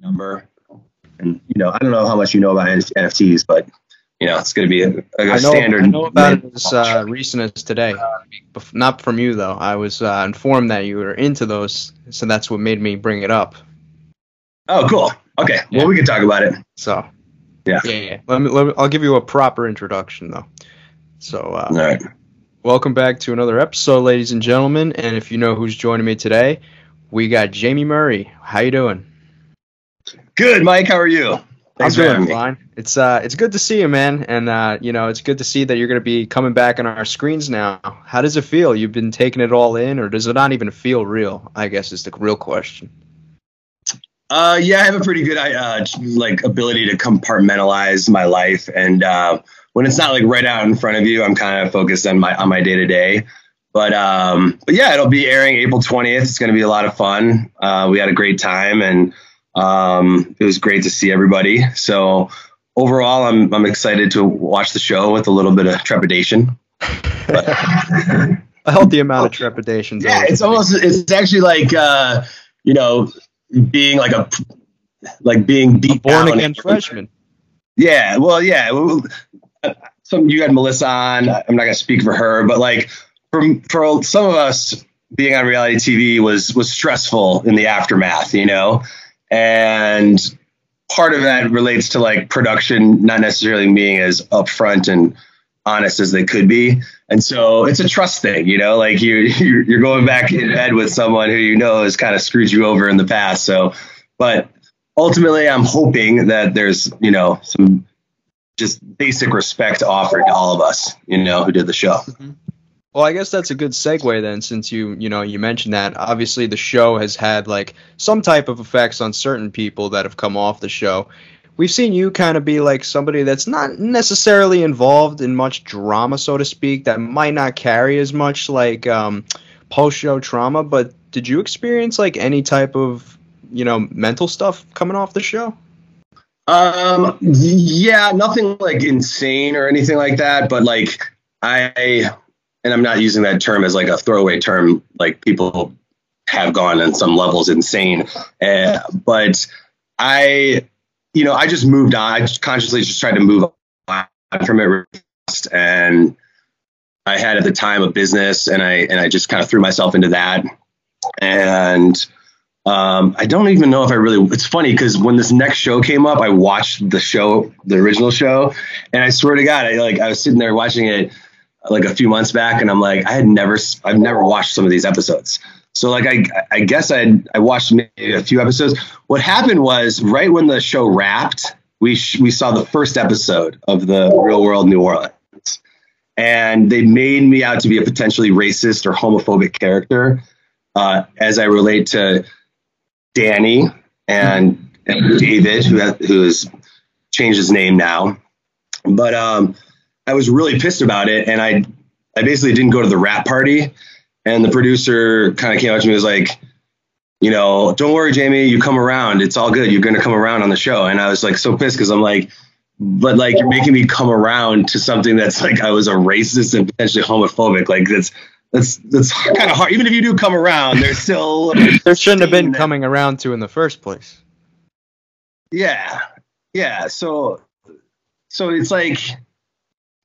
number. And, I don't know how much you know about NFTs, but, it's going to be a standard. I know about it as recent as today. Not from you, though. I was informed that you were into those, so that's what made me bring it up. Oh, cool. Okay. Yeah. Well, we can talk about it. So, yeah. I'll give you a proper introduction, though. So, all right. Welcome back to another episode, ladies and gentlemen. And if you know who's joining me today, we got Jamie Murray. How you doing? Good, Mike. How are you? Thanks for having me. Fine. It's good to see you, man. And it's good to see that you're going to be coming back on our screens now. How does it feel? You've been taking it all in, or does it not even feel real? I guess is the real question. Yeah, I have a pretty good ability to compartmentalize my life, and when it's not like right out in front of you, I'm kind of focused on my day to day. But yeah, it'll be airing April 20th. It's going to be a lot of fun. We had a great time, and it was great to see everybody. So overall, I'm excited to watch the show with a little bit of trepidation. But a healthy amount of trepidation. Yeah, it's actually like being like being beat down. Born again freshman. Yeah. Well, yeah. You had Melissa on. I'm not going to speak for her, but like for some of us, being on reality TV was stressful in the aftermath, and part of that relates to like production not necessarily being as upfront and honest as they could be. And so it's a trust thing, like you're going back in bed with someone who, has kind of screwed you over in the past. So, but ultimately I'm hoping that there's, some just basic respect offered to all of us, who did the show. Mm-hmm. Well, I guess that's a good segue then, since you mentioned that. Obviously, the show has had like some type of effects on certain people that have come off the show. We've seen you kind of be like somebody that's not necessarily involved in much drama, so to speak, that might not carry as much like post-show trauma. But did you experience like any type of mental stuff coming off the show? Yeah, nothing like insane or anything like that, but like And I'm not using that term as like a throwaway term, like people have gone on some levels insane. But I just moved on. I consciously tried to move on from it. And I had at the time a business, and I just kind of threw myself into that. And I don't even know if I really, it's funny because when this next show came up, I watched the original show. And I swear to God, I was sitting there watching it like a few months back, and I'm like, I've never watched some of these episodes. So like, I guess I watched maybe a few episodes. What happened was right when the show wrapped, we saw the first episode of the Real World New Orleans, and they made me out to be a potentially racist or homophobic character as I relate to Danny and David, who has changed his name now. But, I was really pissed about it, and I basically didn't go to the rap party, and the producer kind of came up to me and was like, don't worry, Jamie, you come around. It's all good. You're going to come around on the show. And I was like so pissed because I'm like, but like you're making me come around to something that's like I was a racist and potentially homophobic. Like that's kind of hard. Even if you do come around, there's still there shouldn't have been coming around to in the first place. Yeah. Yeah. So it's like,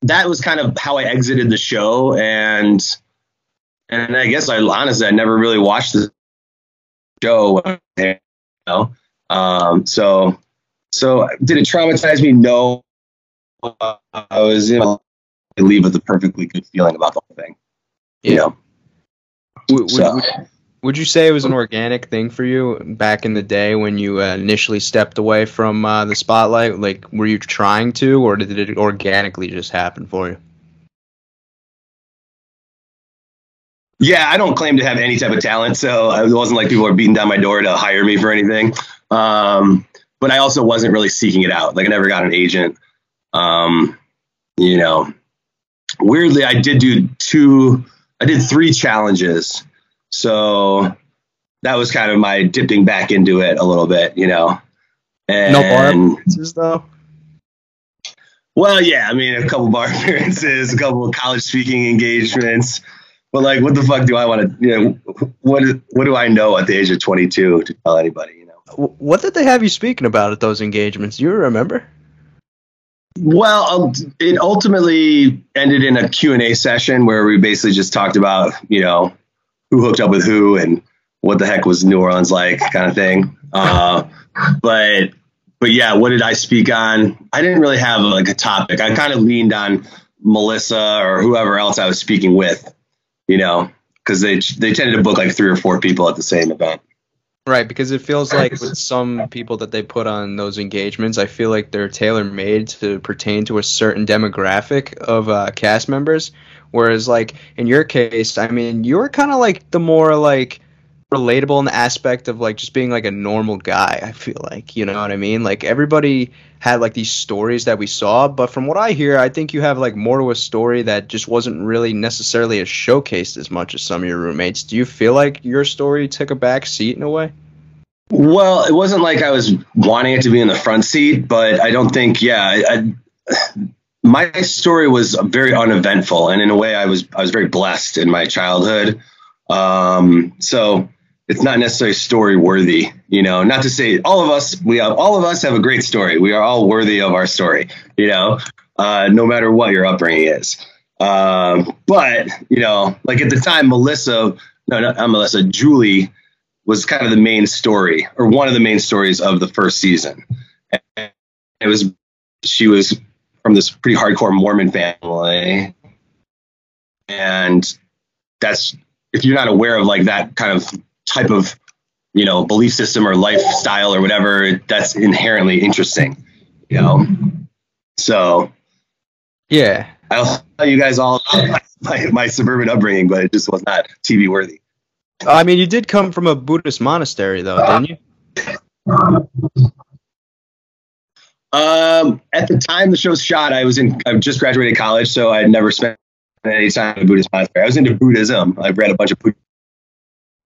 that was kind of how I exited the show, and I guess honestly I never really watched the show. So did it traumatize me? No, I was I leave with a perfectly good feeling about the whole thing. Yeah. Would you say it was an organic thing for you back in the day when you initially stepped away from the spotlight? Like, were you trying to, or did it organically just happen for you? Yeah, I don't claim to have any type of talent, so it wasn't like people were beating down my door to hire me for anything. But I also wasn't really seeking it out. Like, I never got an agent. Weirdly, I did do three challenges. So that was kind of my dipping back into it a little bit, And no bar appearances, though? Well, yeah, I mean, a couple bar appearances, a couple of college speaking engagements. But, like, what the fuck do I want to, what do I know at the age of 22 to tell anybody, What did they have you speaking about at those engagements? Do you remember? Well, it ultimately ended in a Q&A session where we basically just talked about, you know, who hooked up with who and what the heck was New Orleans like, kind of thing. But yeah, what did I speak on? I didn't really have like a topic. I kind of leaned on Melissa or whoever else I was speaking with, you know, because they tended to book like 3 or 4 people at the same event. Right, because it feels like with some people that they put on those engagements, I feel like they're tailor-made to pertain to a certain demographic of cast members. Whereas, like, in your case, I mean, you're kind of, like, the more, like, relatable in the aspect of, like, just being, like, a normal guy, I feel like. You know what I mean? Like, everybody had, like, these stories that we saw. But from what I hear, I think you have, like, more to a story that just wasn't really necessarily as showcased as much as some of your roommates. Do you feel like your story took a back seat in a way? Well, it wasn't like I was wanting it to be in the front seat, but I don't think, my story was very uneventful. And in a way, I was very blessed in my childhood. So it's not necessarily story worthy, you know, not to say all of us have a great story. We are all worthy of our story, you know, no matter what your upbringing is. But, you know, like at the time, Julie was kind of the main story, or one of the main stories of the first season. And she was from this pretty hardcore Mormon family. And that's, if you're not aware of like that kind of type of, you know, belief system or lifestyle or whatever, that's inherently interesting, you know? So yeah, I'll tell you guys all about my suburban upbringing, but it just was not TV worthy. I mean, you did come from a Buddhist monastery though, didn't you? At the time the show was shot, I just graduated college, so I had never spent any time in a Buddhist monastery. I was into Buddhism. I've read a bunch of Buddhist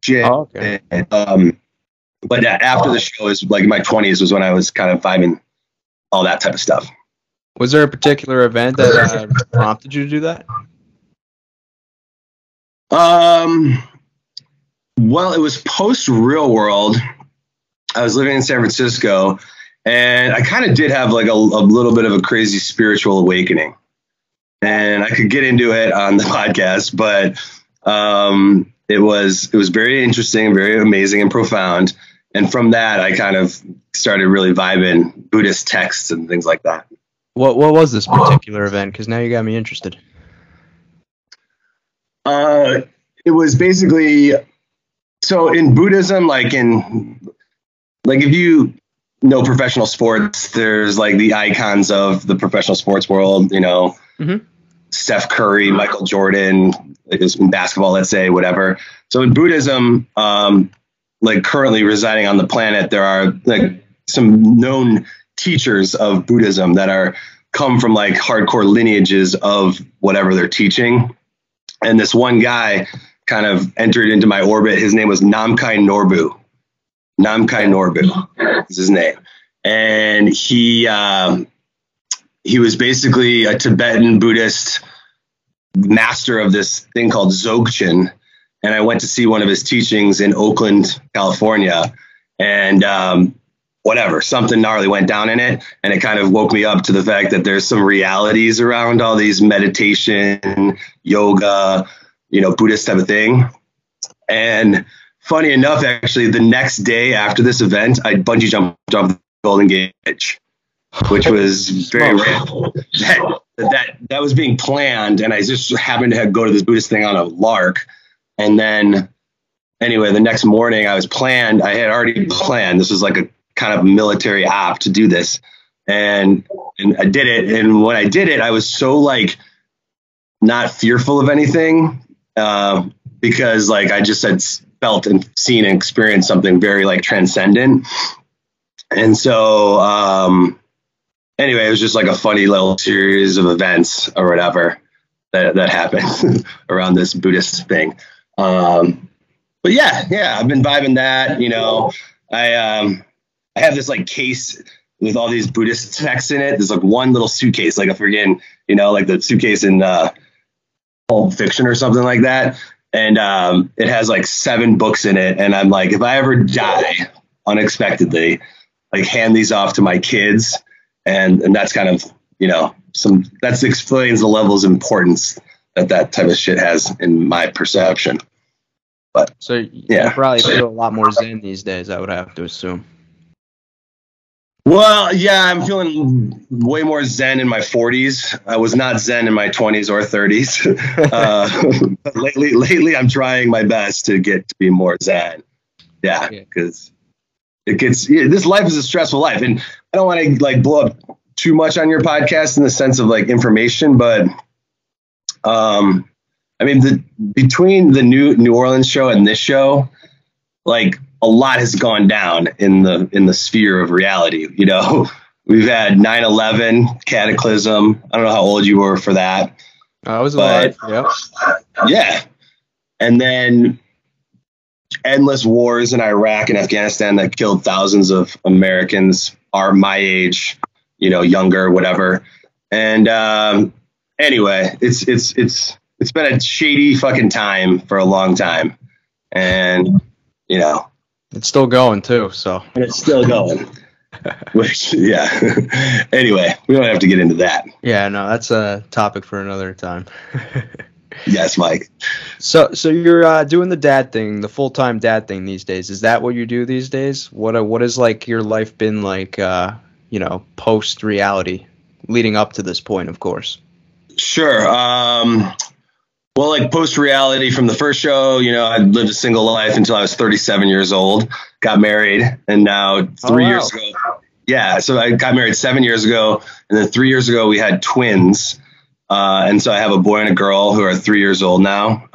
shit. Oh, okay. But after the show is like my 20s was when I was kind of vibing all that type of stuff. Was there a particular event that prompted you to do that? Well, it was post Real World. I was living in San Francisco, and I kind of did have like a little bit of a crazy spiritual awakening. And I could get into it on the podcast, but it was very interesting, very amazing and profound. And from that, I kind of started really vibing Buddhist texts and things like that. What was this particular event? Because now you got me interested. It was basically, so in Buddhism, like if you know professional sports, there's like the icons of the professional sports world, you know. Mm-hmm. Steph Curry, Michael Jordan, in basketball, let's say, whatever. So in Buddhism, like currently residing on the planet, there are like some known teachers of Buddhism that come from like hardcore lineages of whatever they're teaching. And this one guy kind of entered into my orbit. His name was Namkhai Norbu. Namkhai Norbu is his name. And he was basically a Tibetan Buddhist master of this thing called Dzogchen. And I went to see one of his teachings in Oakland, California, and something gnarly went down in it. And it kind of woke me up to the fact that there's some realities around all these meditation, yoga, you know, Buddhist type of thing. And funny enough, actually, the next day after this event, I bungee jumped off the Golden Gate, which was very random. That was being planned, and I just happened to go to this Buddhist thing on a lark. And then, anyway, the next morning I had already planned. This was like a kind of military op to do this. And I did it. And when I did it, I was so, like, not fearful of anything because, like, I just had felt and seen and experienced something very, like, transcendent. And so... anyway, it was just like a funny little series of events or whatever that happened around this Buddhist thing. But yeah, I've been vibing that, you know. I have this like case with all these Buddhist texts in it. There's like one little suitcase, like a friggin', you know, like the suitcase in Pulp Fiction or something like that. And it has like 7 books in it. And I'm like, if I ever die, unexpectedly, like hand these off to my kids. And that's kind of, you know, that explains the levels of importance that that type of shit has in my perception. But so yeah, you probably feel a lot more zen these days, I would have to assume. Well, yeah, I'm feeling way more zen in my 40s. I was not zen in my 20s or 30s. But lately, I'm trying my best to get to be more zen. Yeah, because it gets this life is a stressful life, and I don't want to like blow up too much on your podcast in the sense of like information, but I mean, between the New Orleans show and this show, like, a lot has gone down in the sphere of reality. You know, we've had 9/11 cataclysm. I don't know how old you were for that. I was alive. Yeah. Yeah. And then endless wars in Iraq and Afghanistan that killed thousands of Americans are my age, you know, younger, whatever. And anyway, it's been a shady fucking time for a long time. And, you know, it's still going, too, so. And it's still going, which, yeah. Anyway, we don't have to get into that. Yeah, no, that's a topic for another time. Yes, Mike. So you're doing the dad thing, the full-time dad thing these days. Is that what you do these days? What has, like, your life been like, you know, post-reality, leading up to this point, of course? Sure. Well, like post-reality from the first show, you know, I lived a single life until I was 37 years old, got married, and now three years ago. Yeah, so I got married 7 years ago, and then 3 years ago we had twins. And so I have a boy and a girl who are 3 years old now.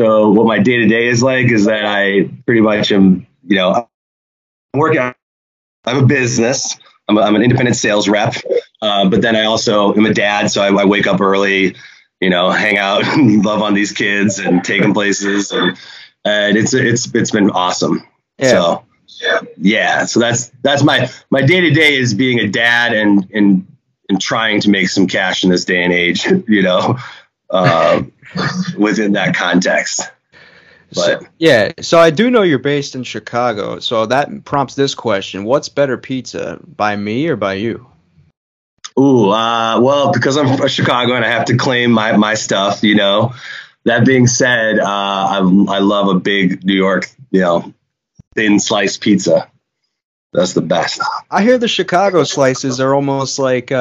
So what my day-to-day is like is that I pretty much am, you know, I'm working on, I have a business. I'm an independent sales rep, but then I also am a dad, so I wake up early, you know, hang out and love on these kids and take them places. And it's been awesome. Yeah. So, yeah. So that's my day to day is being a dad and trying to make some cash in this day and age, you know, within that context. But yeah. So I do know you're based in Chicago. So that prompts this question. What's better pizza, by me or by you? Ooh, well, because I'm from Chicago and I have to claim my stuff, you know. That being said, I love a big New York, you know, thin sliced pizza. That's the best. I hear the Chicago slices are almost like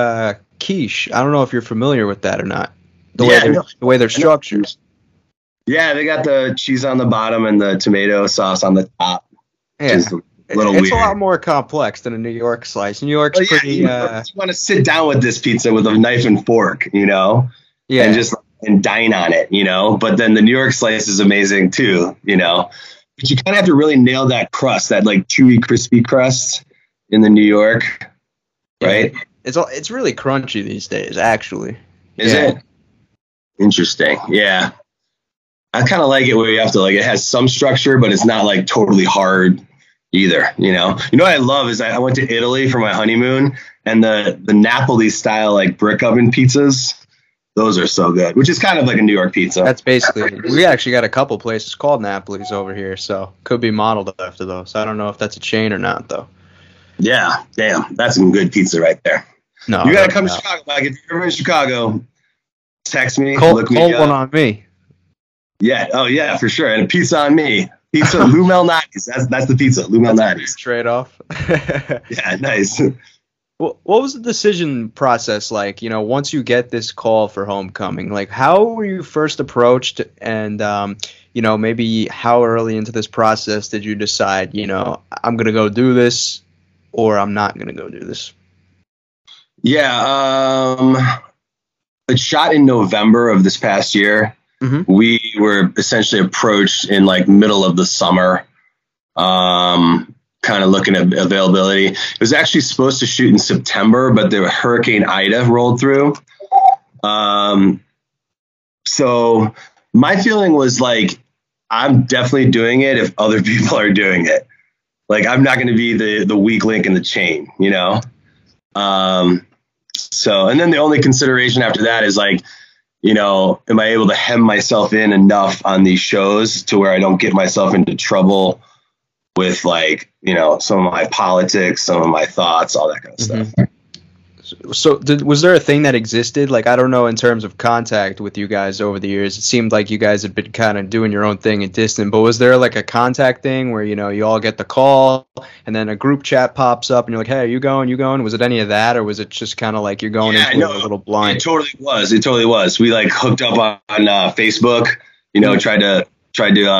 quiche. I don't know if you're familiar with that or not. The way they're structured. Yeah, they got the cheese on the bottom and the tomato sauce on the top. Yeah. It's a lot more complex than a New York slice. New York's pretty. You want to sit down with this pizza with a knife and fork, you know, and just dine on it, you know. But then the New York slice is amazing too, you know. But you kind of have to really nail that crust, that like chewy, crispy crust in the New York, right? Yeah. It's really crunchy these days, actually. Is it? Interesting. Yeah, I kind of like it where you have to like it has some structure, but it's not like totally hard. Either, you know. You know what I love is I went to Italy for my honeymoon, and the Napoli style like brick oven pizzas, those are so good. Which is kind of like a New York pizza. That's basically. We actually got a couple places called Napoli's over here, so could be modeled after those. I don't know if that's a chain or not, though. Yeah, damn, that's some good pizza right there. No, you gotta come to Chicago, Mike. If you're ever in Chicago, text me. Look me up. One on me. Yeah. Oh yeah, for sure. And a pizza on me. Pizza Lou Malnati's. That's the pizza Lou Malnati's. Trade off. Yeah, nice. Well, what was the decision process like? You know, once you get this call for homecoming, like how were you first approached, and you know, maybe how early into this process did you decide, you know, I'm gonna go do this, or I'm not gonna go do this? Yeah, it shot in November of this past year. Mm-hmm. We were essentially approached in like middle of the summer, kind of looking at availability. It was actually supposed to shoot in September, but the Hurricane Ida rolled through. So my feeling was like, I'm definitely doing it if other people are doing it. Like, I'm not going to be the weak link in the chain, you know? So, and then the only consideration after that is like, you know, am I able to hem myself in enough on these shows to where I don't get myself into trouble with like, you know, some of my politics, some of my thoughts, all that kind of stuff. Mm-hmm. So was there a thing that existed? Like, I don't know, in terms of contact with you guys over the years, it seemed like you guys had been kind of doing your own thing and distant, but was there like a contact thing where, you know, you all get the call and then a group chat pops up and you're like, hey, are you going? You going? Was it any of that, or was it just kind of like you're going into a little blind? It totally was. It totally was. We like hooked up on Facebook, you know, tried to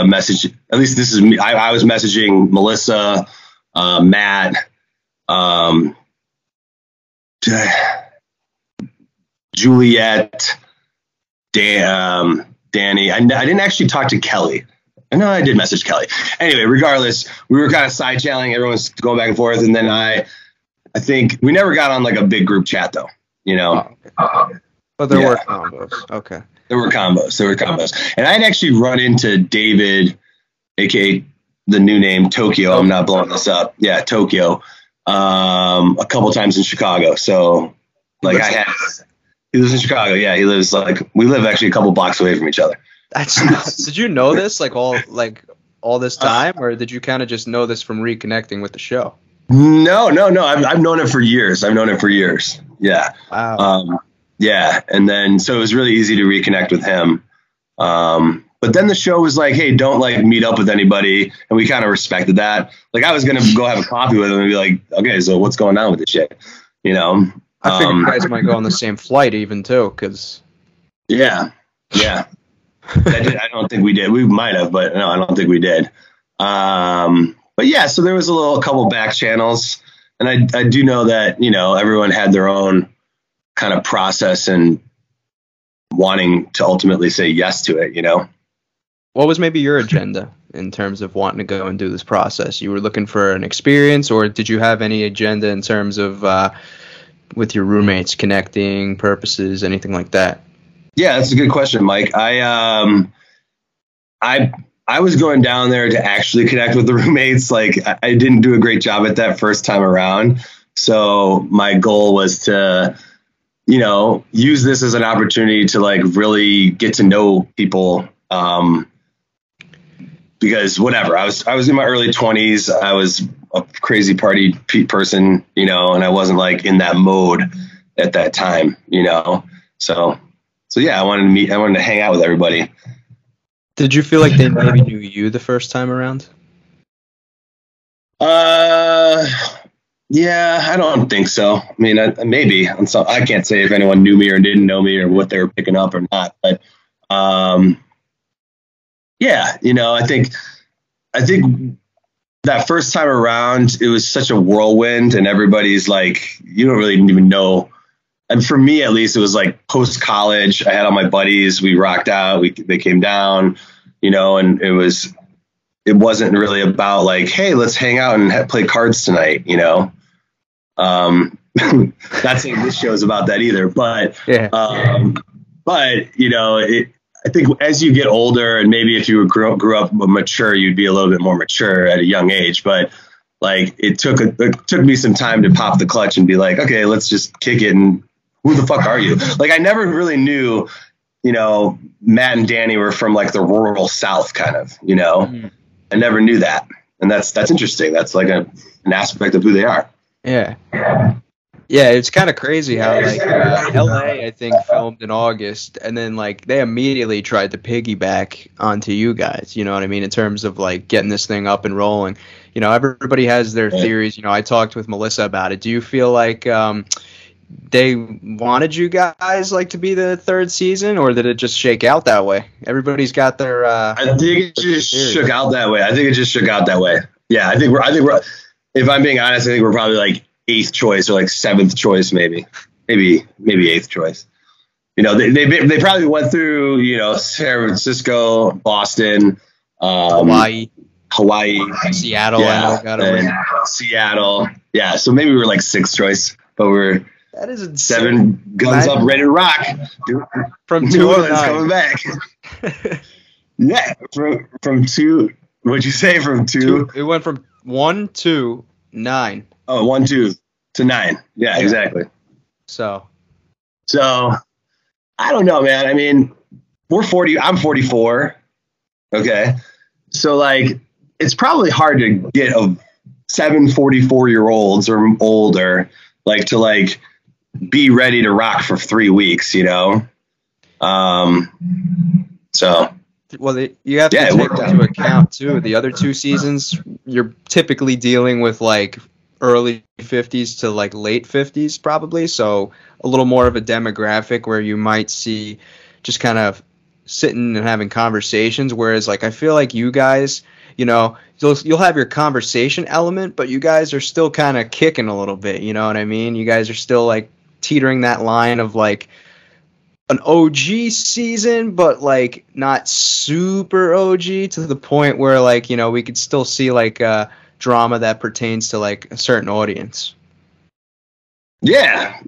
message. At least this is me. I was messaging Melissa, Matt, Juliet, Danny. I didn't actually talk to Kelly. No, I did message Kelly. Anyway, regardless, we were kind of side channeling. Everyone's going back and forth, and then I think we never got on like a big group chat though. You know, but there were combos. Okay, there were combos, and I'd actually run into David, aka the new name Tokyo. I'm not blowing this up. Yeah, Tokyo. A couple times in Chicago. So like he lives in Chicago. Yeah. He lives we live actually a couple blocks away from each other. That's nuts. Did you know this all this time, or did you kind of just know this from reconnecting with the show? No. I've known it for years. Yeah. Wow. Yeah. And then, so it was really easy to reconnect with him. But then the show was like, hey, don't meet up with anybody. And we kind of respected that. Like, I was going to go have a coffee with him and be like, okay, so what's going on with this shit? You know? I think you guys might go on the same flight even too. Cause yeah. I don't think we did. We might've, but no, I don't think we did. But yeah, so there was a couple back channels, and I do know that, you know, everyone had their own kind of process and wanting to ultimately say yes to it, you know? What was maybe your agenda in terms of wanting to go and do this process? You were looking for an experience, or did you have any agenda in terms of with your roommates, connecting purposes, anything like that? Yeah, that's a good question, Mike. I was going down there to actually connect with the roommates. Like, I didn't do a great job at that first time around. So my goal was to, you know, use this as an opportunity to really get to know people. Because whatever, I was in my early 20s. I was a crazy party person, you know, and I wasn't in that mode at that time, you know? So yeah, I wanted to hang out with everybody. Did you feel like they maybe knew you the first time around? Yeah, I don't think so. I mean, maybe. So I can't say if anyone knew me or didn't know me or what they were picking up or not, but, yeah, you know, I think that first time around, it was such a whirlwind, and everybody's you don't really even know. And for me, at least, it was post college. I had all my buddies. We rocked out. They came down, you know, and it wasn't really about hey, let's hang out and play cards tonight, you know. Not saying this show is about that either, but yeah. But you know it. I think as you get older, and maybe if you grew up mature, you'd be a little bit more mature at a young age. But it took me some time to pop the clutch and be like, okay, let's just kick it. And who the fuck are you? I never really knew, you know, Matt and Danny were from the rural South, kind of, you know. Mm-hmm. I never knew that. And that's interesting. That's an aspect of who they are. Yeah. Yeah, it's kind of crazy how LA, I think, filmed in August, and then they immediately tried to piggyback onto you guys. You know what I mean? In terms of getting this thing up and rolling. You know, everybody has their theories. You know, I talked with Melissa about it. Do you feel they wanted you guys to be the third season, or did it just shake out that way? Everybody's got their. I think it just shook out that way. Yeah, I think we're. If I'm being honest, I think we're probably eighth choice or seventh choice, maybe eighth choice. You know, they probably went through, you know, San Francisco, Boston, Hawaii, Seattle. Yeah, Seattle. Yeah. So maybe we were sixth choice, but we're seven guns up, ready to rock from New Orleans coming back. Yeah. From two. What'd you say? From two. It went from 1 to 9. Oh, 1, 2 to 9. Yeah, exactly. So I don't know, man. I mean, I'm 44. Okay. So it's probably hard to get a 7 44-year-olds or older to be ready to rock for 3 weeks, you know? So. Well, you have to take into account, too, the other two seasons, you're typically dealing with, early 50s to, late 50s, probably. So a little more of a demographic where you might see just kind of sitting and having conversations. Whereas, I feel like you guys, you know, you'll have your conversation element, but you guys are still kind of kicking a little bit. You know what I mean? You guys are still, teetering that line of, an OG season, but not super OG to the point where we could still see drama that pertains to a certain audience. Yeah.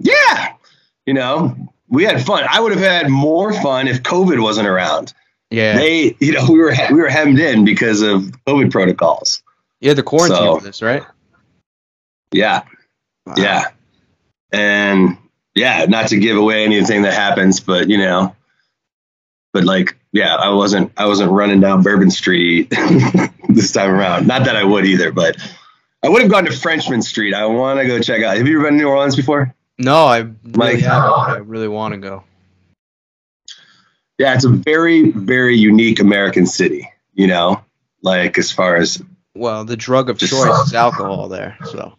You know, we had fun. I would have had more fun if COVID wasn't around. Yeah. We were hemmed in because of COVID protocols. Yeah. The quarantine was this, right? Yeah. Wow. Yeah. And yeah, not to give away anything that happens, but I wasn't running down Bourbon Street this time around. Not that I would either, but I would have gone to Frenchman Street. I want to go check out. Have you ever been to New Orleans before? No, I really haven't. I really want to go. Yeah, it's a very, very unique American city. You know, as far as the drug of choice is alcohol there, so.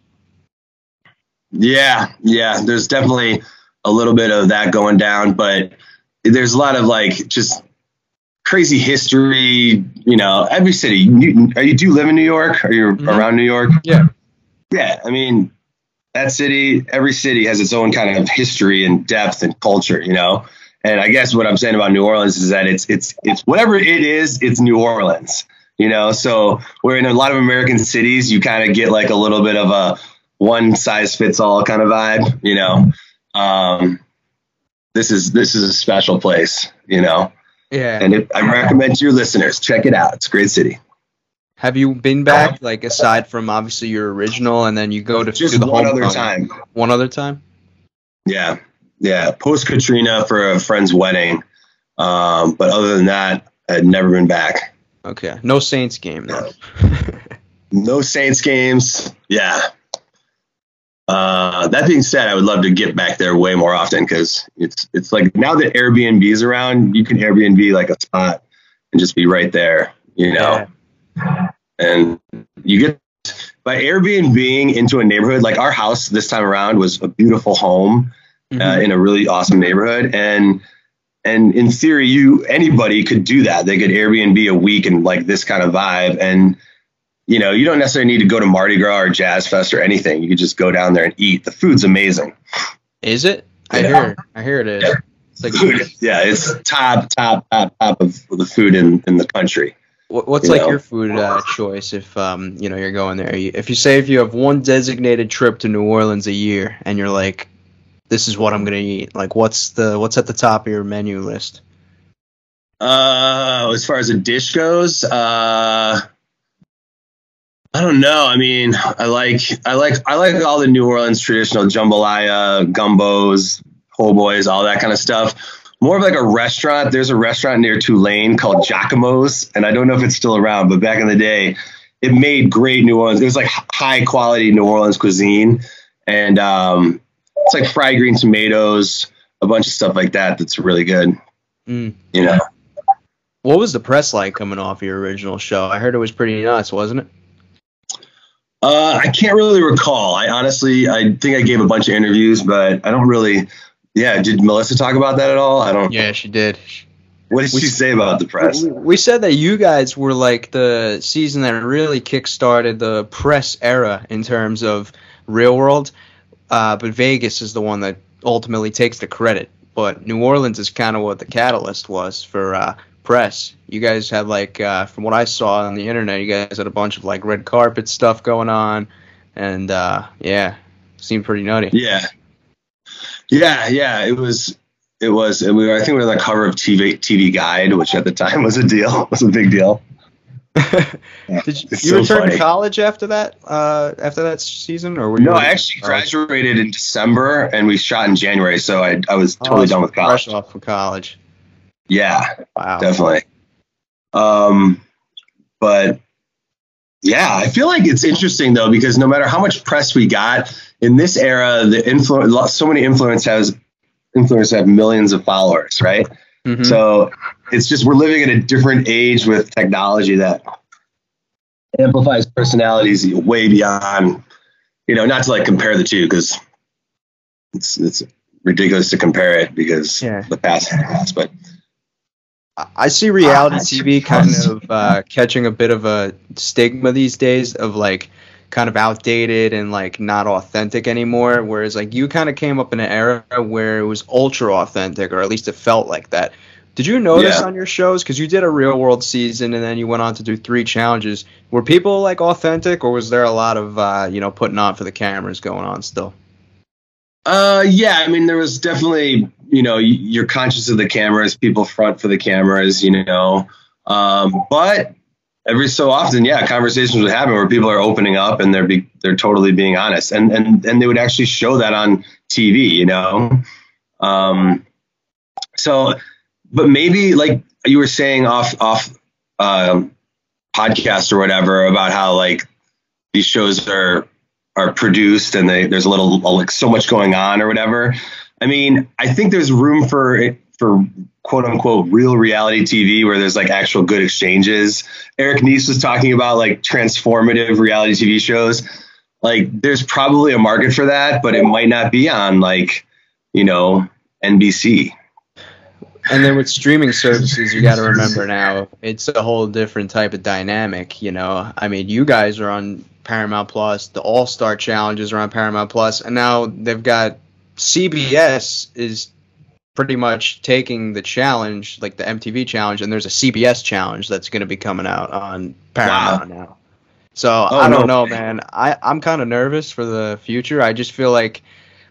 Yeah. There's definitely a little bit of that going down, but there's a lot of just crazy history. You know, every city. Do you live in New York? Are you around New York? Yeah. Yeah. I mean, that city, every city has its own kind of history and depth and culture, you know? And I guess what I'm saying about New Orleans is that it's whatever it is, it's New Orleans, you know? So where in a lot of American cities, you kind of get a little bit of a one size fits all kind of vibe, you know. This is a special place, you know. Yeah. And I recommend your listeners check it out. It's a great city. Have you been back? Aside from obviously your original, and then you go to just the one other time. One other time. Yeah. Post Katrina for a friend's wedding, but other than that, I'd never been back. Okay. No Saints game though. No Saints games. Yeah. That being said, I would love to get back there way more often because it's now that Airbnb's around, you can Airbnb a spot and just be right there, you know. Yeah. And you get by Airbnb-ing into a neighborhood. Our house this time around was a beautiful home in a really awesome neighborhood, and in theory, anybody could do that. They could Airbnb a week and this kind of vibe and. You know, you don't necessarily need to go to Mardi Gras or Jazz Fest or anything. You could just go down there and eat. The food's amazing. Is it? I hear it is. Yeah. It's it's top of the food in the country. What's your food choice if you're going there? If you say if you have one designated trip to New Orleans a year and you're this is what I'm gonna eat. What's at the top of your menu list? As far as a dish goes, I don't know. I mean, I like all the New Orleans traditional jambalaya, gumbos, po' boys, all that kind of stuff. More of a restaurant. There's a restaurant near Tulane called Giacomo's, and I don't know if it's still around, but back in the day, it made great New Orleans. It was high quality New Orleans cuisine, and it's fried green tomatoes, a bunch of stuff like that. That's really good. Mm. You know, what was the press coming off your original show? I heard it was pretty nuts, wasn't it? I can't really recall. I think I gave a bunch of interviews, but I don't really. Yeah, did Melissa talk about that at all? I don't. Yeah, she did. What did she say about the press? We said that you guys were the season that really kickstarted the press era in terms of Real World, but Vegas is the one that ultimately takes the credit. But New Orleans is kind of what the catalyst was for press. You guys had from what I saw on the internet, you guys had a bunch of red carpet stuff going on, and seemed pretty nutty. Yeah. It was. I think we were on the cover of TV Guide, which at the time was a deal. Was a big deal. Did you return to college after that? After that season, or were you? No, I actually graduated in December, and we shot in January, so I was totally done with college. Fresh off of college. Yeah, wow. Definitely. But Yeah, I feel like it's interesting, though, because no matter how much press we got in this era, the so many influencers have millions of followers, right? Mm-hmm. So it's just we're living in a different age with technology that amplifies personalities way beyond, you know, not to like compare the two, because it's ridiculous to compare it because the past is the past. But I see reality TV kind of catching a bit of a stigma these days of like kind of outdated and like not authentic anymore, whereas like you kind of came up in an era where it was ultra authentic, or at least it felt like that. Did you notice on your shows, because you did a Real World season and then you went on to do 3 challenges, were people like authentic, or was there a lot of you know, putting on for the cameras going on still? Yeah, I mean, there was definitely, you know, you're conscious of the cameras, people front for the cameras, you know, but every so often, yeah, conversations would happen where people are opening up and they're totally being honest, and they would actually show that on TV, you know, so, but maybe like you were saying off podcast or whatever about how like these shows are produced and there's a little like so much going on or whatever. I mean, I think there's room for quote unquote real reality TV where there's like actual good exchanges. Eric Nice was talking about like transformative reality TV shows. Like there's probably a market for that, but it might not be on like, you know, NBC. And then with streaming services, you got to remember now, it's a whole different type of dynamic, you know. I mean, you guys are on Paramount Plus, the All-Star Challenges are on Paramount Plus, and now they've got CBS is pretty much taking the challenge, like the MTV challenge, and there's a CBS challenge that's going to be coming out on Paramount now. So I don't know, man. I'm kind of nervous for the future. I just feel like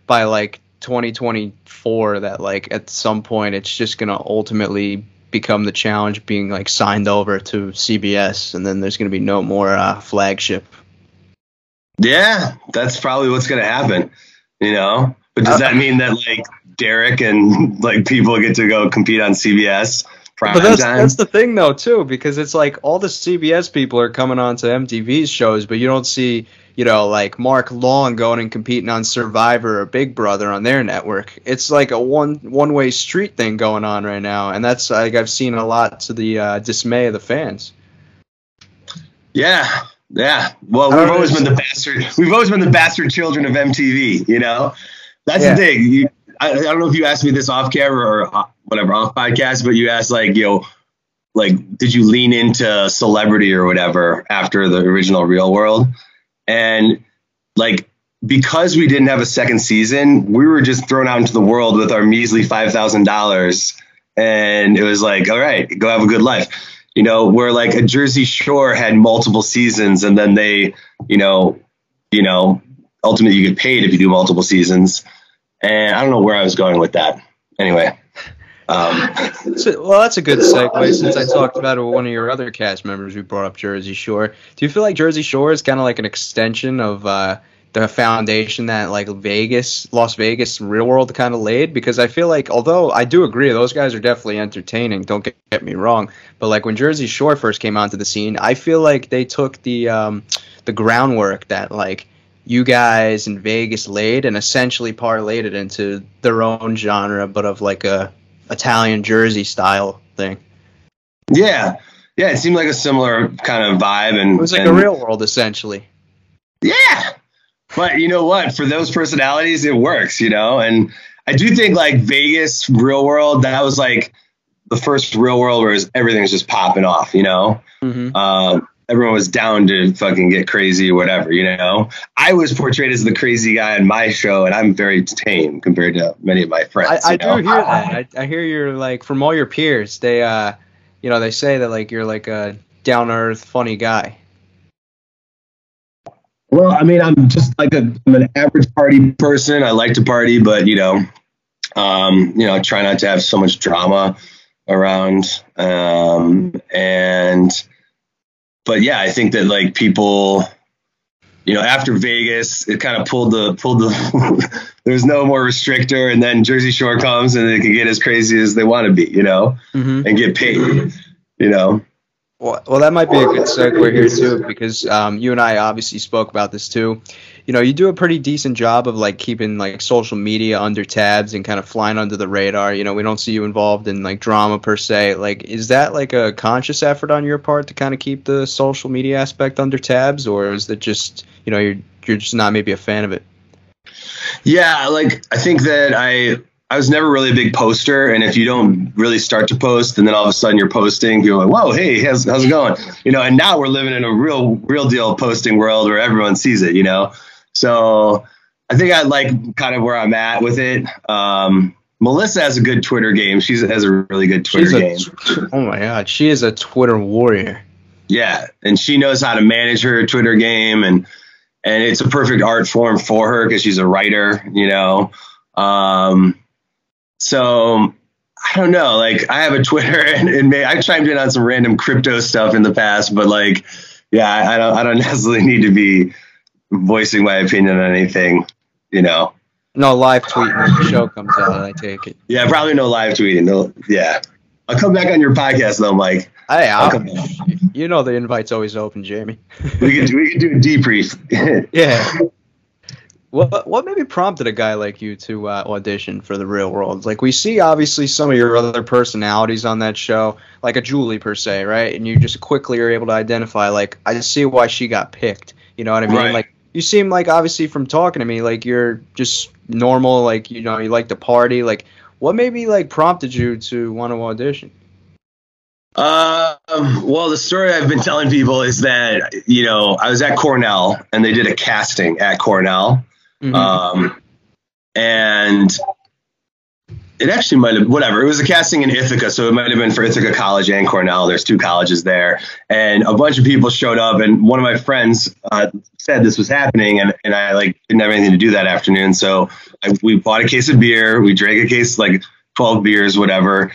by like 2024 that like at some point it's just gonna ultimately become the challenge being like signed over to CBS, and then there's gonna be no more flagship. Yeah, that's probably what's gonna happen, you know. But does that mean that like Derek and like people get to go compete on CBS? But that's the thing though too, because it's like all the CBS people are coming on to MTV's shows, but you don't see, you know, like Mark Long going and competing on Survivor or Big Brother on their network. It's like a one-way street thing going on right now, and that's like I've seen a lot to the dismay of the fans. Yeah. Well, we've always been the bastard children of MTV, you know. That's the thing. I don't know if you asked me this off camera or whatever, off podcast, but you asked like, you know, like, did you lean into celebrity or whatever after the original Real World? And like, because we didn't have a second season, we were just thrown out into the world with our measly $5,000. And it was like, all right, go have a good life. You know, where like a Jersey Shore had multiple seasons, and then they, you know, ultimately you get paid if you do multiple seasons. And I don't know where I was going with that. Anyway. Well, that's a good segue, since I talked about it with one of your other cast members who brought up Jersey Shore. Do you feel like Jersey Shore is kind of like an extension of the foundation that like Las Vegas, Real World kind of laid? Because I feel like, although I do agree, those guys are definitely entertaining, don't get me wrong. But like when Jersey Shore first came onto the scene, I feel like they took the groundwork that like you guys in Vegas laid and essentially parlayed it into their own genre, but of like a Italian Jersey style thing. Yeah, it seemed like a similar kind of vibe, and it was like a Real World essentially. Yeah, but you know what? For those personalities, it works, you know. And I do think like Vegas, Real World, that was like the first Real World where everything was just popping off, you know. Mm-hmm. Everyone was down to fucking get crazy or whatever, you know. I was portrayed as the crazy guy on my show, and I'm very tame compared to many of my friends. I hear that. I hear you're like, from all your peers, they, you know, they say that like you're like a down to earth, funny guy. Well, I mean, I'm just like I'm an average party person. I like to party, but you know, try not to have so much drama around, But yeah, I think that like people, you know, after Vegas, it kind of pulled the there's no more restrictor, and then Jersey Shore comes and they can get as crazy as they want to be, you know, mm-hmm. and get paid, you know. Well, that might be a good segue here too, because you and I obviously spoke about this too. You know, you do a pretty decent job of like keeping like social media under tabs and kind of flying under the radar. You know, we don't see you involved in like drama per se. Like, is that like a conscious effort on your part to kind of keep the social media aspect under tabs, or is that just, you know, you're just not maybe a fan of it? Yeah, like I think that I was never really a big poster, and if you don't really start to post, and then all of a sudden you're posting, people are like, whoa, hey, how's it going? You know, and now we're living in a real deal posting world where everyone sees it, you know? So I think I like kind of where I'm at with it. Melissa has a good Twitter game. She has a really good Twitter game. Oh my God. She is a Twitter warrior. Yeah. And she knows how to manage her Twitter game, and it's a perfect art form for her because she's a writer, you know? So I don't know, like I have a Twitter and I chimed in on some random crypto stuff in the past, but like, yeah, I don't necessarily need to be voicing my opinion on anything, you know? No live tweeting when the show comes out, I take it. Yeah, probably no live tweeting. No, yeah. I'll come back on your podcast though, Mike. Hey, I'll come back. You know, the invite's always open, Jamie. we can do a debrief. Yeah. What maybe prompted a guy like you to audition for The Real World? Like, we see, obviously, some of your other personalities on that show, like a Julie, per se, right? And you just quickly are able to identify, like, I see why she got picked. You know what I mean? Right. Like, you seem like, obviously, from talking to me, like, you're just normal. Like, you know, you like to party. Like, what maybe, like, prompted you to want to audition? Well, the story I've been telling people is that, you know, I was at Cornell, and they did a casting at Cornell. Mm-hmm. And it actually might have, whatever, it was a casting in Ithaca, so it might have been for Ithaca College and Cornell. There's two colleges there, and a bunch of people showed up, and one of my friends said this was happening, and I like didn't have anything to do that afternoon, so we bought a case of beer, we drank a case, like 12 beers, whatever,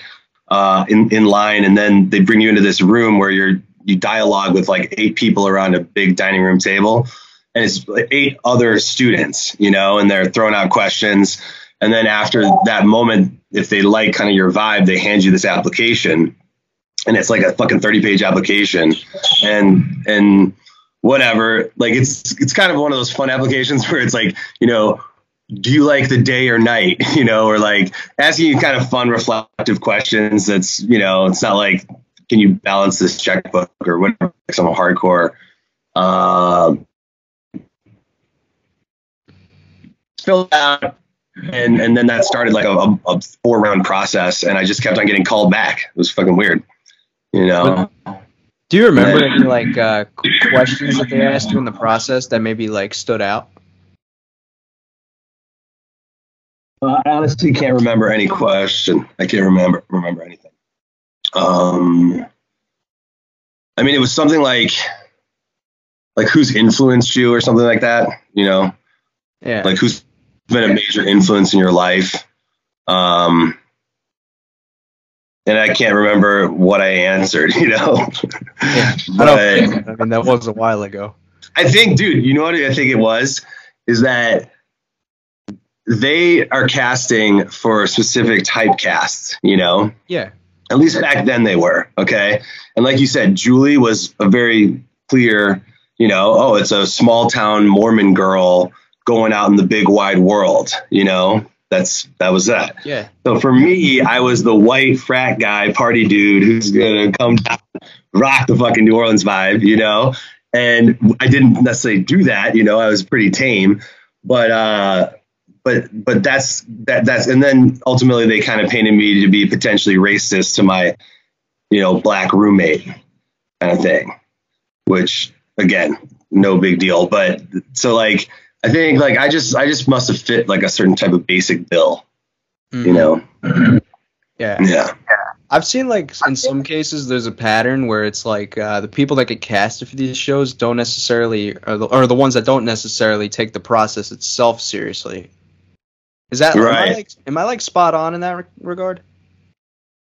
in line, and then they bring you into this room where you dialogue with like 8 people around a big dining room table. And it's 8 other students, you know, and they're throwing out questions. And then after that moment, if they like kind of your vibe, they hand you this application, and it's like a fucking 30-page application and whatever. Like, it's kind of one of those fun applications where it's like, you know, do you like the day or night, you know, or like asking you kind of fun, reflective questions. That's, you know, it's not like, can you balance this checkbook or whatever, like some hardcore, filled out, and then that started like a 4-round process, and I just kept on getting called back. It was fucking weird, you know. Do you remember any like questions that they asked you in the process that maybe like stood out? I honestly can't remember any question. I can't remember anything. I mean, it was something like who's influenced you or something like that, you know. Yeah. Like, who's been a major influence in your life? And I can't remember what I answered, you know. Yeah. I mean, that was a while ago. I think, dude, you know what I think it was? Is that they are casting for specific typecasts, you know? Yeah. At least back then they were, okay? And like you said, Julie was a very clear, you know, oh, it's a small-town Mormon girl going out in the big wide world, you know, that was that. Yeah. So for me, I was the white frat guy, party dude, who's going to come down, rock the fucking New Orleans vibe, you know, and I didn't necessarily do that. You know, I was pretty tame, but that's, and then ultimately they kind of painted me to be potentially racist to my, you know, black roommate kind of thing, which again, no big deal. But so like, I think like I just must have fit like a certain type of basic bill, you know? Yeah. I've seen like in some cases there's a pattern where it's like the people that get casted for these shows don't necessarily or the ones that don't necessarily take the process itself seriously. Is that right? Am I like spot on in that regard?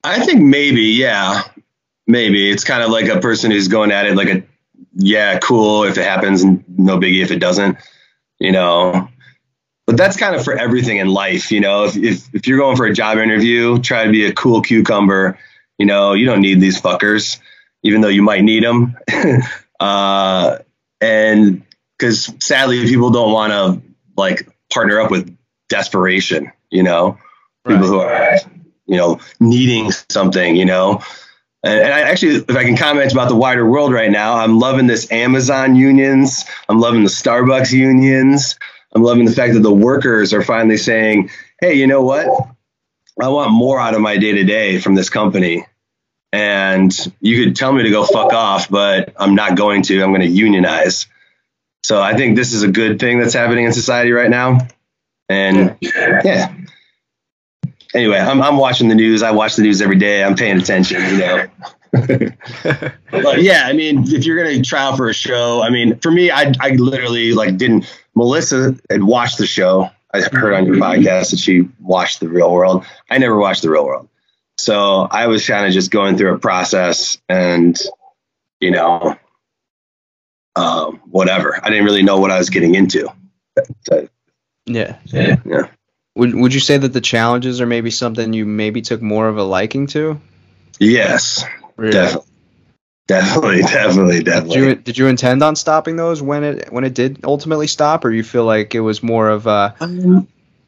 I think maybe, yeah. Maybe it's kind of like a person who's going at it like a, yeah, cool if it happens and no biggie if it doesn't. You know, but that's kind of for everything in life. You know, if you're going for a job interview, try to be a cool cucumber. You know, you don't need these fuckers. even though you might need them. And because sadly, people don't want to like partner up with desperation, you know, people who are, you know, needing something, you know. And I actually, if I can comment about the wider world right now, I'm loving this Amazon unions. I'm loving the Starbucks unions. I'm loving the fact that the workers are finally saying, hey, you know what? I want more out of my day to day from this company. And you could tell me to go fuck off, but I'm not going to. I'm going to unionize. So I think this is a good thing that's happening in society right now. And yeah. Anyway, I'm watching the news. I watch the news every day. I'm paying attention, you know. But yeah, I mean, if you're going to try out for a show, I mean, for me, I literally like didn't. Melissa had watched the show. I heard on your podcast that she watched The Real World. I never watched The Real World. So I was kind of just going through a process and, you know, whatever. I didn't really know what I was getting into. Yeah. Would you say that the challenges are maybe something you maybe took more of a liking to? Yes, really? Definitely. Did you intend on stopping those when it did ultimately stop, or you feel like it was more of on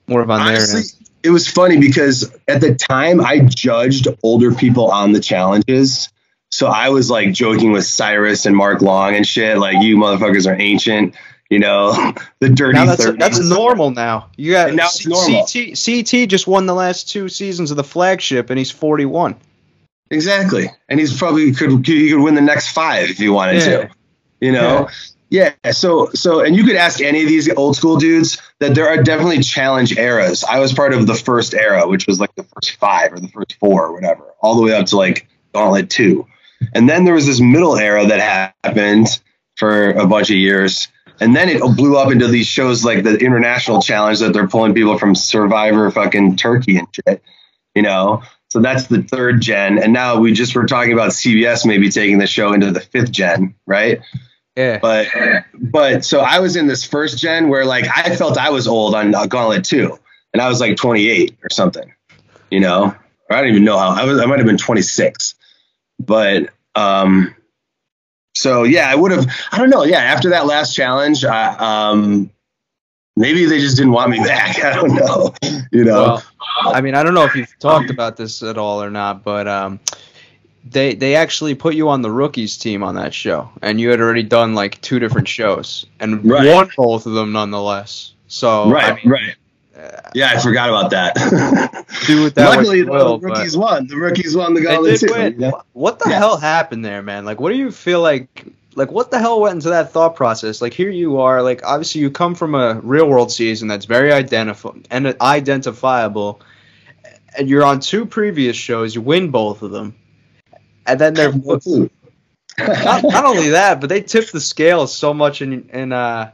honestly, there? It was funny because at the time I judged older people on the challenges, so I was like joking with Cyrus and Mark Long and shit, like you motherfuckers are ancient. You know, the dirty now that's normal now. You got now CT just won the last two seasons of the flagship, and he's 41. Exactly, and he's probably he could win the next five if he wanted to. You know, yeah. So, and you could ask any of these old school dudes that there are definitely challenge eras. I was part of the first era, which was like the first five or the first four or whatever, all the way up to like Gauntlet 2, and then there was this middle era that happened for a bunch of years. And then it blew up into these shows like the International Challenge that they're pulling people from Survivor fucking Turkey and shit, you know? So that's the third gen. And now we just were talking about CBS maybe taking the show into the fifth gen, right? Yeah. But so I was in this first gen where like I felt I was old on Gauntlet 2. And I was like 28 or something, you know? Or I don't even know how. I might have been 26. But so, yeah, I would have, I don't know. Yeah. After that last challenge, maybe they just didn't want me back. I don't know. You know, well, I mean, I don't know if you've talked about this at all or not, but they actually put you on the rookies team on that show. And you had already done like two different shows and won both of them nonetheless. So, I mean, yeah, I forgot about that. Luckily, the rookies won. The rookies won the Gauntlet 2. Yeah. What the hell happened there, man? Like, what do you feel like? Like, what the hell went into that thought process? Like, here you are. Like, obviously, you come from a Real World season that's very identifiable, and you're on two previous shows. You win both of them, and then they're not only that, but they tipped the scales so much in the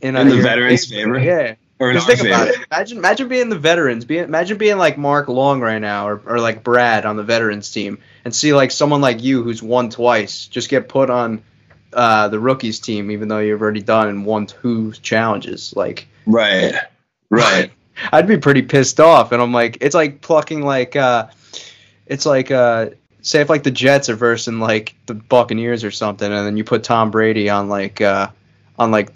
veterans' favor. Yeah. Just think about it. Imagine being the veterans. Imagine being like Mark Long right now, or like Brad on the veterans team, and see like someone like you who's won twice just get put on the rookies team, even though you've already done and won two challenges. Like, right. I'd be pretty pissed off, and I'm like, it's like plucking like, it's like say if like the Jets are versing like the Buccaneers or something, and then you put Tom Brady on like the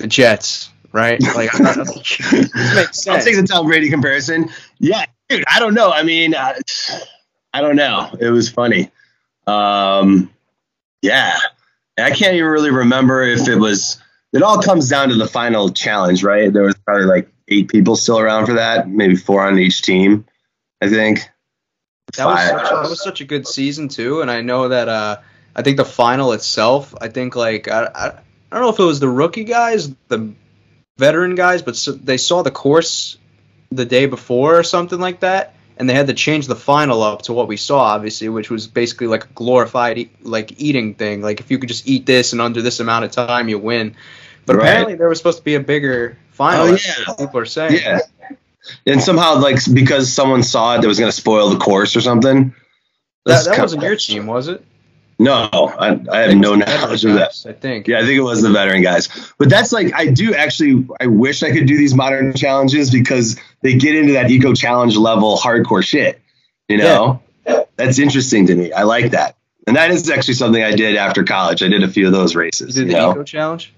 Jets. Right? Like, makes sense. I'll take the Tom Brady comparison. Yeah, dude, I don't know. I mean, I don't know. It was funny. Yeah. I can't even really remember if it was – it all comes down to the final challenge, right? There was probably like 8 people still around for that, maybe 4 on each team, I think. That was such a good season too, and I know that I think the final itself, I think like I don't know if it was the rookie guys, the – veteran guys, but so they saw the course the day before or something like that, and they had to change the final up to what we saw, obviously, which was basically like a glorified like eating thing. Like if you could just eat this and under this amount of time, you win. But apparently there was supposed to be a bigger final. People are saying. Yeah, and somehow like because someone saw it, that was going to spoil the course or something. That wasn't your team, was it? No, I have no knowledge of that. I think. Yeah, I think it was the veteran guys. But that's like, I wish I could do these modern challenges because they get into that Eco Challenge level hardcore shit. You know? Yeah. That's interesting to me. I like that. And that is actually something I did after college. I did a few of those races. You did the Eco Challenge?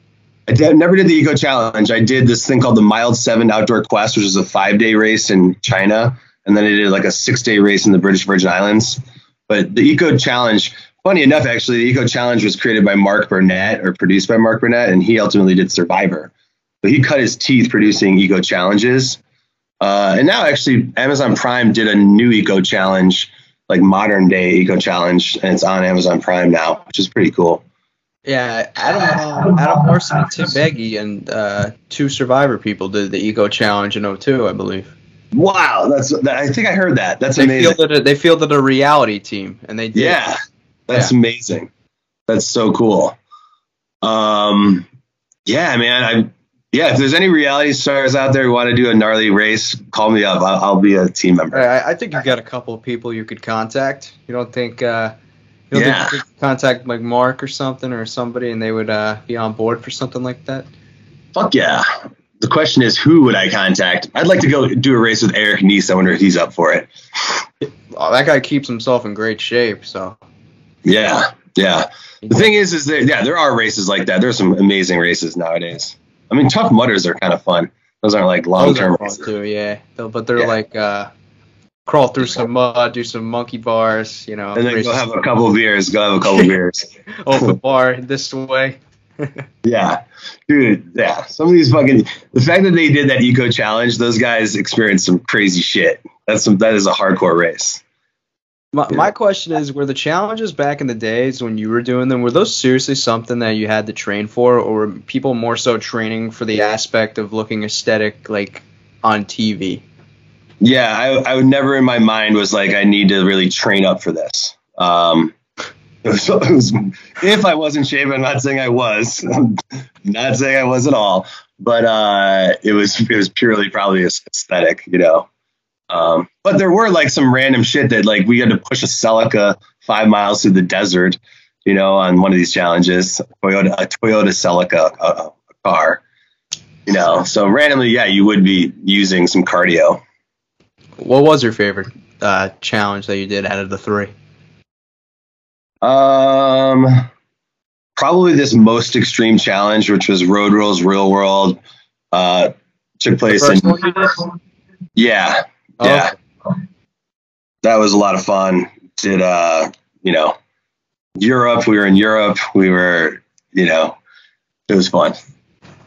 I never did the Eco Challenge. I did this thing called the Mild 7 Outdoor Quest, which is a 5-day race in China. And then I did like a 6-day race in the British Virgin Islands. But the Eco Challenge, funny enough, actually, the Eco Challenge was created by Mark Burnett, or produced by Mark Burnett, and he ultimately did Survivor. But he cut his teeth producing Eco Challenges. And now actually Amazon Prime did a new Eco Challenge, like modern day Eco Challenge, and it's on Amazon Prime now, which is pretty cool. Yeah, Adam Larson and Tim Begge and 2 Survivor people did the Eco Challenge in 2002, I believe. Wow, I think I heard that. That's amazing. They fielded a reality team, and they did. Yeah, that's amazing. That's so cool. Yeah, man, if there's any reality stars out there who want to do a gnarly race, call me up. I'll be a team member. I think you've got a couple of people you could contact. You don't think you could contact like Mark or something, or somebody, and they would be on board for something like that? Fuck yeah. The question is, who would I contact? I'd like to go do a race with Eric Nice. I wonder if he's up for it. Oh, that guy keeps himself in great shape, so. Yeah, yeah. The thing is that, yeah, there are races like that. There's some amazing races nowadays. I mean, Tough Mudders are kind of fun. Those aren't like long-term races. Too, yeah. But they're like crawl through some mud, do some monkey bars, you know. And then go have a couple beers. Open bar this way. Yeah, dude. Yeah, some of these fucking. The fact that they did that Eco Challenge, those guys experienced some crazy shit. That is a hardcore race. My question is, were the challenges back in the days when you were doing them, were those seriously something that you had to train for, or were people more so training for the aspect of looking aesthetic, like on TV? Yeah, I would never in my mind was like, I need to really train up for this. If I wasn't shaving, I'm not saying I was. I'm not saying I was at all. But it was purely probably aesthetic, you know. But there were like some random shit that like we had to push a Celica 5 miles through the desert, you know, on one of these challenges. A Toyota Celica, a car, you know. So randomly, yeah, you would be using some cardio. What was your favorite challenge that you did out of the 3? Probably this Most Extreme Challenge, which was Road Rules, Real World, took place in. Yeah. Yeah. Oh, okay. That was a lot of fun. Did, you know, Europe. We were in Europe. We were, you know, it was fun.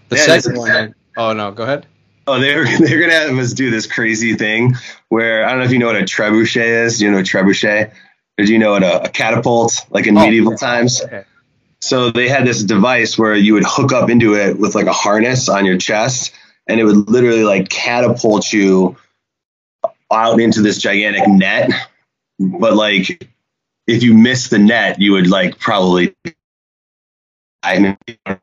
The second one. Oh, no, go ahead. Oh, they were going to have us do this crazy thing where, I don't know if you know what a trebuchet is. Do you know a trebuchet? Or do you know what a catapult, like in medieval times? Okay. So they had this device where you would hook up into it with like a harness on your chest, and it would literally like catapult you out into this gigantic net. But like, if you missed the net, you would like probably. And the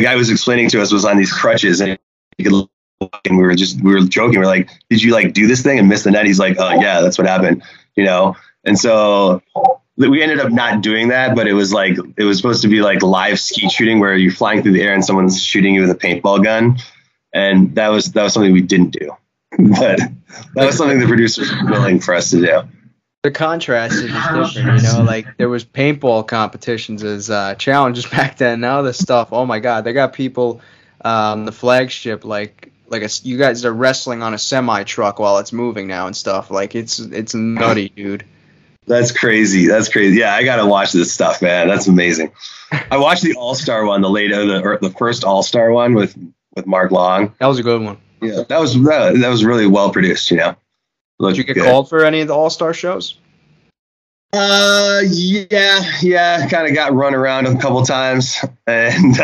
guy was explaining to us was on these crutches, and we were joking. We're like, "Did you like do this thing and miss the net?" He's like, "Oh yeah, that's what happened," you know. And so we ended up not doing that, but it was supposed to be like live skeet shooting where you're flying through the air and someone's shooting you with a paintball gun. And that was something we didn't do. But that was something the producers were willing for us to do. The contrast is different, you know, like there was paintball competitions as challenges back then. Now this stuff, oh my God, they got people the flagship like you guys are wrestling on a semi truck while it's moving now and stuff. Like it's nutty, dude. That's crazy. That's crazy. Yeah, I gotta watch this stuff, man. That's amazing. I watched the All-Star one, the first All-Star one with Mark Long. That was a good one. Yeah, that was really well produced. You know, did you get called for any of the All-Star shows? Yeah, kind of got run around a couple times, and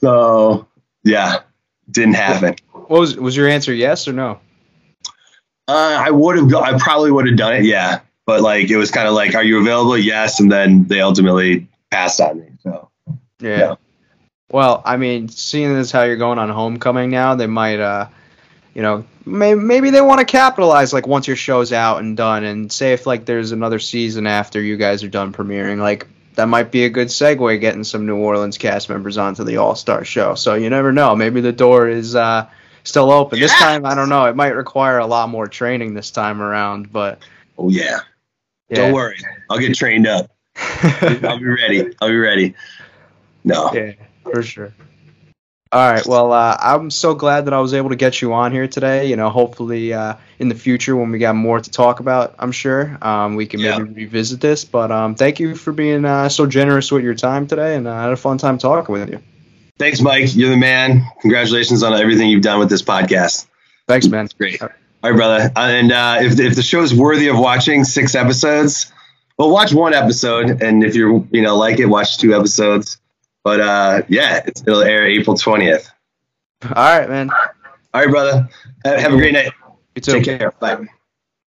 so yeah. Didn't happen. What was your answer? Yes or no? I probably would have done it. Yeah, but like it was kind of like, are you available? Yes, and then they ultimately passed on me. So yeah. Well, I mean, seeing as how you're going on Homecoming now, they might, you know, maybe they want to capitalize. Like once your show's out and done, and say if like there's another season after you guys are done premiering, like. That might be a good segue, getting some New Orleans cast members onto the All-Star show. So you never know. Maybe the door is still open. Yeah. This time, I don't know. It might require a lot more training this time around. But oh, yeah. Yeah. Don't worry. I'll get trained up. I'll be ready. No. Yeah, for sure. All right. Well, I'm so glad that I was able to get you on here today. You know, hopefully in the future when we got more to talk about, I'm sure we can maybe revisit this. But thank you for being so generous with your time today, and I had a fun time talking with you. Thanks, Mike. You're the man. Congratulations on everything you've done with this podcast. Thanks, man. It's great. All right, brother. And if the show's worthy of watching 6 episodes, well, watch 1 episode. And if you're, like it, watch 2 episodes. But it'll air April 20th. All right, man. All right, brother. Have a great night. You too. Take care. Bye.